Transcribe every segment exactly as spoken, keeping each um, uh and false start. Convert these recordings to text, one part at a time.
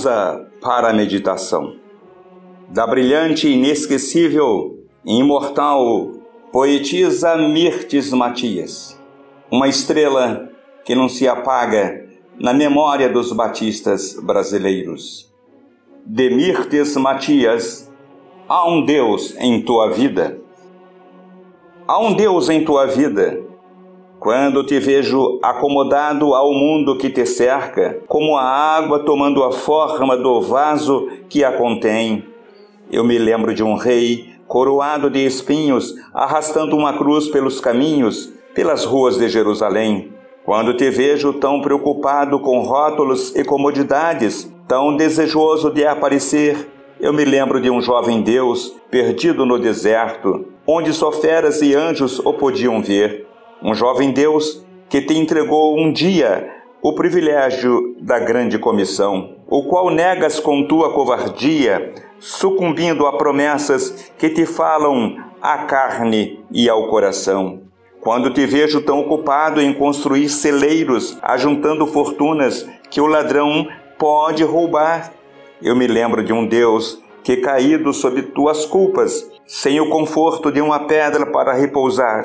pausa para a meditação. Da brilhante, inesquecível e imortal poetisa Mirtes Matias, uma estrela que não se apaga na memória dos batistas brasileiros. De Mirtes Matias, há um Deus em tua vida. Há um Deus em tua vida. Quando te vejo acomodado ao mundo que te cerca, como a água tomando a forma do vaso que a contém, eu me lembro de um rei coroado de espinhos, arrastando uma cruz pelos caminhos, pelas ruas de Jerusalém. Quando te vejo tão preocupado com rótulos e comodidades, tão desejoso de aparecer, eu me lembro de um jovem Deus perdido no deserto, onde só feras e anjos o podiam ver. Um jovem Deus que te entregou um dia o privilégio da grande comissão, o qual negas com tua covardia, sucumbindo a promessas que te falam à carne e ao coração. Quando te vejo tão ocupado em construir celeiros, ajuntando fortunas que o ladrão pode roubar, eu me lembro de um Deus que, caído sob tuas culpas, sem o conforto de uma pedra para repousar,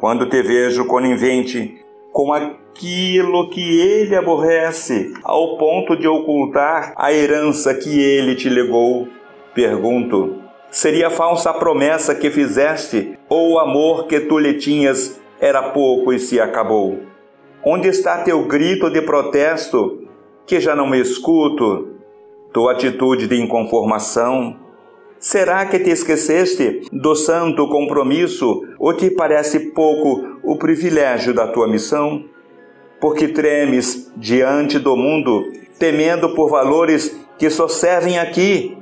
quando te vejo conivente com aquilo que ele aborrece, ao ponto de ocultar a herança que ele te legou, pergunto, seria falsa a promessa que fizeste, ou o amor que tu lhe tinhas era pouco e se acabou? Onde está teu grito de protesto, que já não me escuto? Tua atitude de inconformação? Será que te esqueceste do santo compromisso ou te parece pouco o privilégio da tua missão? Porque tremes diante do mundo, temendo por valores que só servem aqui?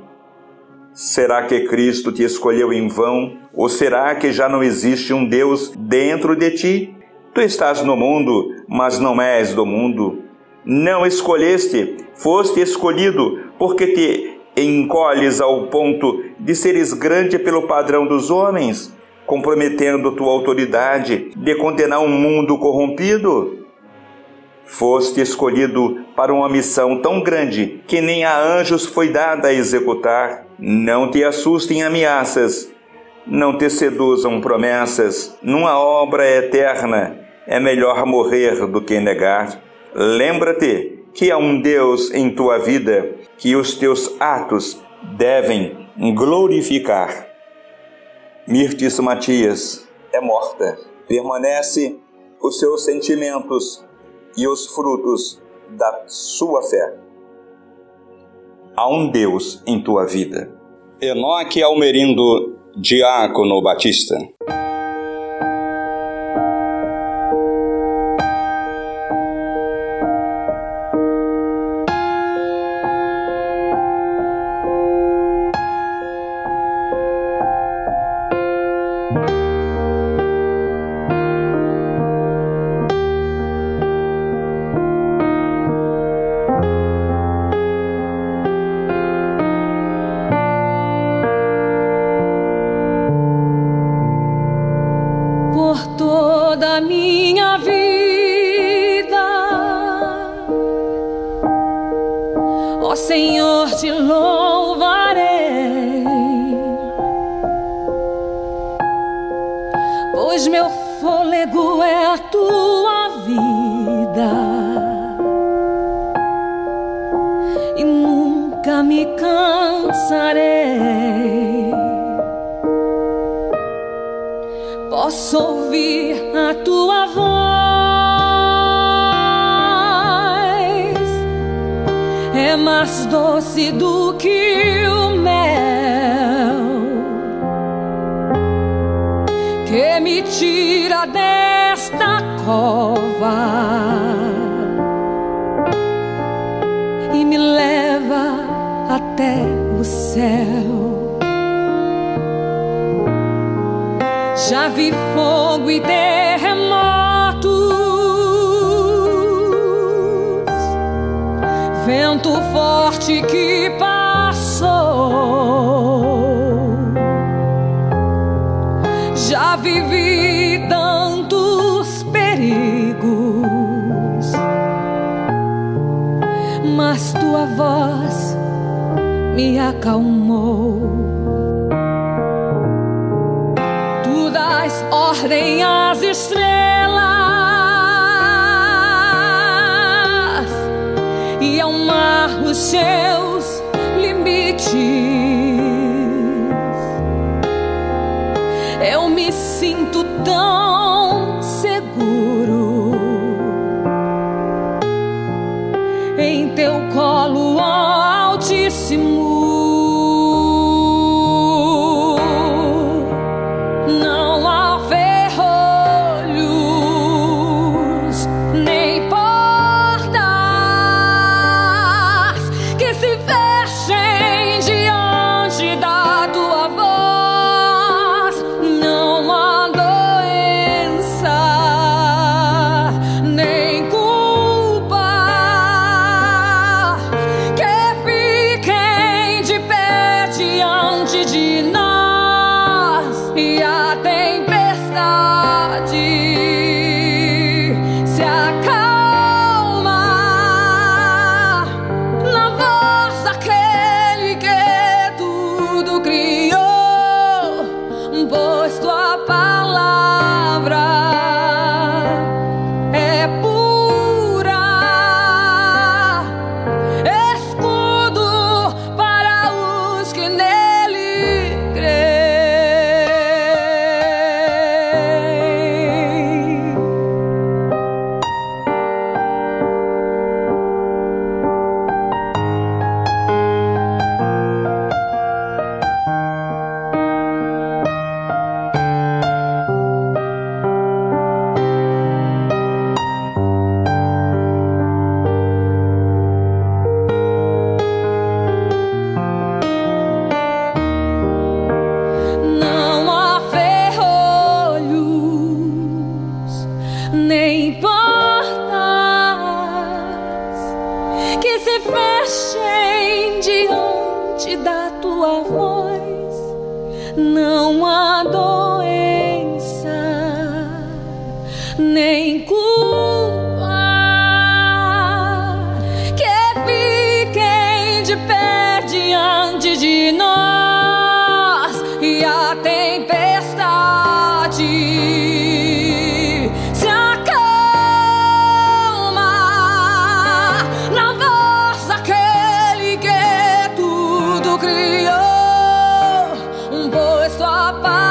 Será que Cristo te escolheu em vão? Ou será que já não existe um Deus dentro de ti? Tu estás no mundo, mas não és do mundo. Não escolheste, foste escolhido, porque te encolhes ao ponto de seres grande pelo padrão dos homens, comprometendo tua autoridade de condenar um mundo corrompido? Foste escolhido para uma missão tão grande que nem a anjos foi dada a executar. Não te assustem ameaças, não te seduzam promessas. Numa obra eterna é melhor morrer do que negar. Lembra-te que há um Deus em tua vida, que os teus atos devem glorificar. Mirtes Matias é morta. Permanece os seus sentimentos e os frutos da sua fé. Há um Deus em tua vida. Enoque Almerindo, diácono batista. Senhor, te louvarei, pois meu fôlego é a tua vida e nunca me cansarei. Posso ouvir a tua voz, é mais doce do que o mel, que me tira desta cova e me leva até o céu. Já vi fogo e terremoto, vento forte que passou. Já vivi tantos perigos, mas tua voz me acalmou. Tu dás ordem às estrelas e ao mar os seus limites. Eu me sinto tão seguro em teu colo altíssimo. Não há ferrolhos nem portas que se fechem diante da tua voz. Não há doença nem culpa que fiquem de pé diante de nós. E a tempestade se acalma na voz daquele que tudo criou, pois tua palavra é pura, escudo para os que nele creem. Não há ferrolhos nem portas que se fechem diante da tua voz. Não há doença nem culpa que fiquem de pé diante de nós. E a tempestade se acalma na voz daquele que tudo criou, pois tua paz